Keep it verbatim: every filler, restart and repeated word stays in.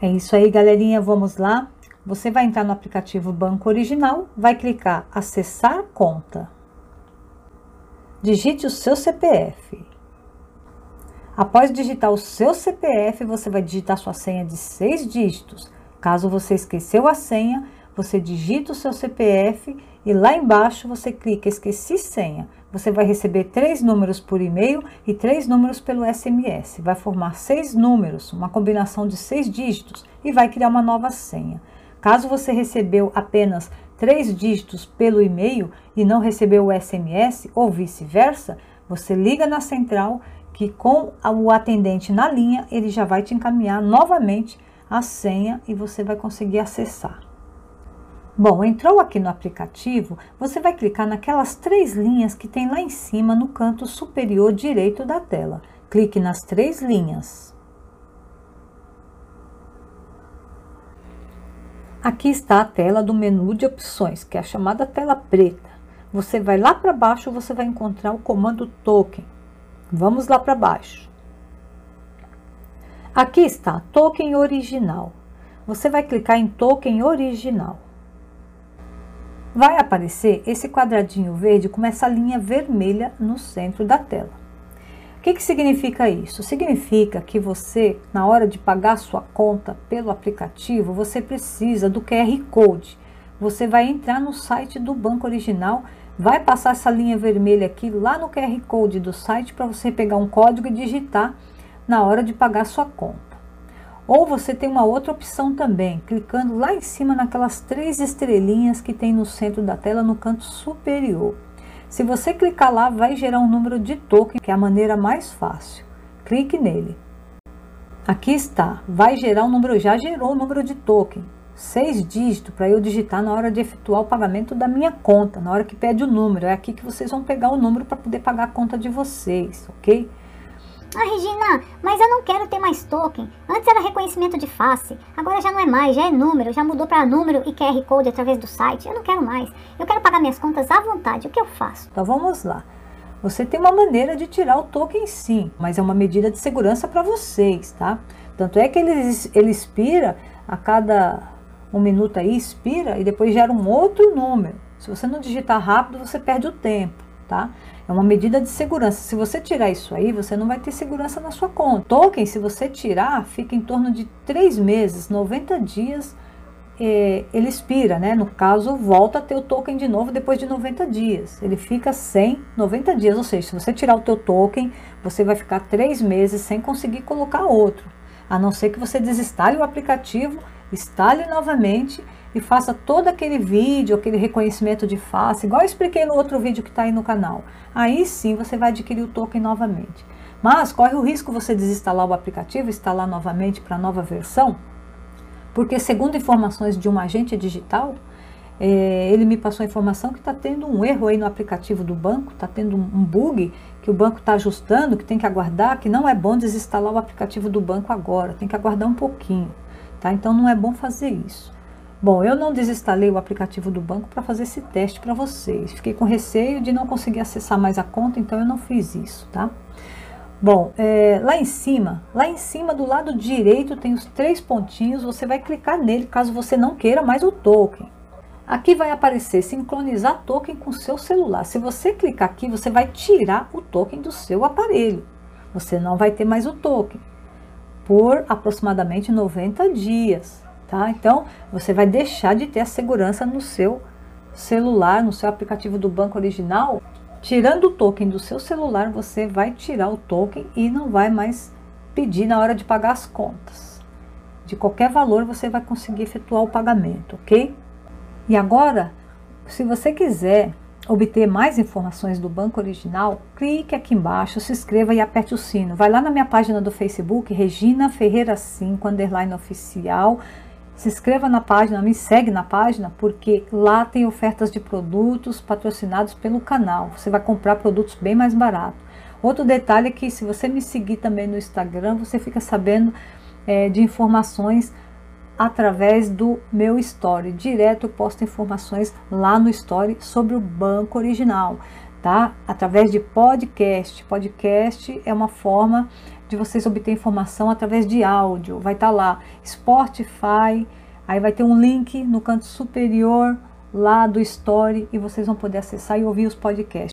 É isso aí, galerinha, vamos lá. Você vai entrar no aplicativo Banco Original, vai clicar acessar conta. Digite o seu C P F. Após digitar o seu C P F, você vai digitar sua senha de seis dígitos. Caso você esqueceu a senha, você digita o seu C P F e lá embaixo você clica esqueci senha. Você vai receber três números por e-mail e três números pelo S M S. Vai formar seis números, uma combinação de seis dígitos, e vai criar uma nova senha. Caso você recebeu apenas três dígitos pelo e-mail e não recebeu o S M S, ou vice-versa, você liga na central que com o atendente na linha, ele já vai te encaminhar novamente a senha e você vai conseguir acessar. Bom, entrou aqui no aplicativo, você vai clicar naquelas três linhas que tem lá em cima no canto superior direito da tela. Clique nas três linhas. Aqui está a tela do menu de opções, que é a chamada tela preta. Você vai lá para baixo, você vai encontrar o comando token. Vamos lá para baixo. Aqui está token original. Você vai clicar em token original. Vai aparecer esse quadradinho verde com essa linha vermelha no centro da tela. O que que significa isso? Significa que você, na hora de pagar sua conta pelo aplicativo, você precisa do Q R Code. Você vai entrar no site do Banco Original, vai passar essa linha vermelha aqui lá no Q R Code do site para você pegar um código e digitar na hora de pagar sua conta. Ou você tem uma outra opção também, clicando lá em cima naquelas três estrelinhas que tem no centro da tela no canto superior. Se você clicar lá, vai gerar um número de token, que é a maneira mais fácil. Clique nele. Aqui está. Vai gerar um número, já gerou o número de token. Seis dígitos para eu digitar na hora de efetuar o pagamento da minha conta, na hora que pede o número. É aqui que vocês vão pegar o número para poder pagar a conta de vocês, ok? Ah, Regina, mas eu não quero ter mais token. Antes era reconhecimento de face, agora já não é mais, já é número, já mudou para número e Q R Code através do site. Eu não quero mais, eu quero pagar minhas contas à vontade, o que eu faço? Então vamos lá. Você tem uma maneira de tirar o token sim, mas é uma medida de segurança para vocês, tá? Tanto é que ele, ele expira a cada um minuto aí, expira e depois gera um outro número. Se você não digitar rápido, você perde o tempo, tá? É uma medida de segurança. Se você tirar isso aí, você não vai ter segurança na sua conta. Token, se você tirar, fica em torno de três meses, noventa dias, eh, ele expira, né? No caso, volta a ter o token de novo depois de noventa dias. Ele fica sem noventa dias, ou seja, se você tirar o teu token, você vai ficar três meses sem conseguir colocar outro. A não ser que você desinstale o aplicativo, instale novamente e faça todo aquele vídeo, aquele reconhecimento de face, igual eu expliquei no outro vídeo que está aí no canal. Aí sim você vai adquirir o token novamente. Mas corre o risco você desinstalar o aplicativo, instalar novamente para a nova versão, porque segundo informações de um agente digital, é, ele me passou a informação que está tendo um erro aí no aplicativo do banco, está tendo um bug, que o banco está ajustando, que tem que aguardar, que não é bom desinstalar o aplicativo do banco agora, tem que aguardar um pouquinho, tá? Então não é bom fazer isso. Bom, eu não desinstalei o aplicativo do banco para fazer esse teste para vocês. Fiquei com receio de não conseguir acessar mais a conta, então eu não fiz isso, tá? Bom, é, lá em cima, lá em cima do lado direito tem os três pontinhos, você vai clicar nele caso você não queira mais o token. Aqui vai aparecer sincronizar token com seu celular. Se você clicar aqui, você vai tirar o token do seu aparelho. Você não vai ter mais o token por aproximadamente noventa dias. Tá? Então, você vai deixar de ter a segurança no seu celular, no seu aplicativo do Banco Original. Tirando o token do seu celular, você vai tirar o token e não vai mais pedir na hora de pagar as contas. De qualquer valor, você vai conseguir efetuar o pagamento, ok? E agora, se você quiser obter mais informações do Banco Original, clique aqui embaixo, se inscreva e aperte o sino. Vai lá na minha página do Facebook, Regina Ferreira cinco Underline Oficial. Se inscreva na página, me segue na página, porque lá tem ofertas de produtos patrocinados pelo canal. Você vai comprar produtos bem mais barato. Outro detalhe é que se você me seguir também no Instagram, você fica sabendo é, de informações através do meu story. Direto eu posto informações lá no story sobre o Banco Original, tá? Através de podcast. Podcast é uma forma de vocês obter informação através de áudio. Vai estar lá, Spotify, aí vai ter um link no canto superior lá do Story e vocês vão poder acessar e ouvir os podcasts.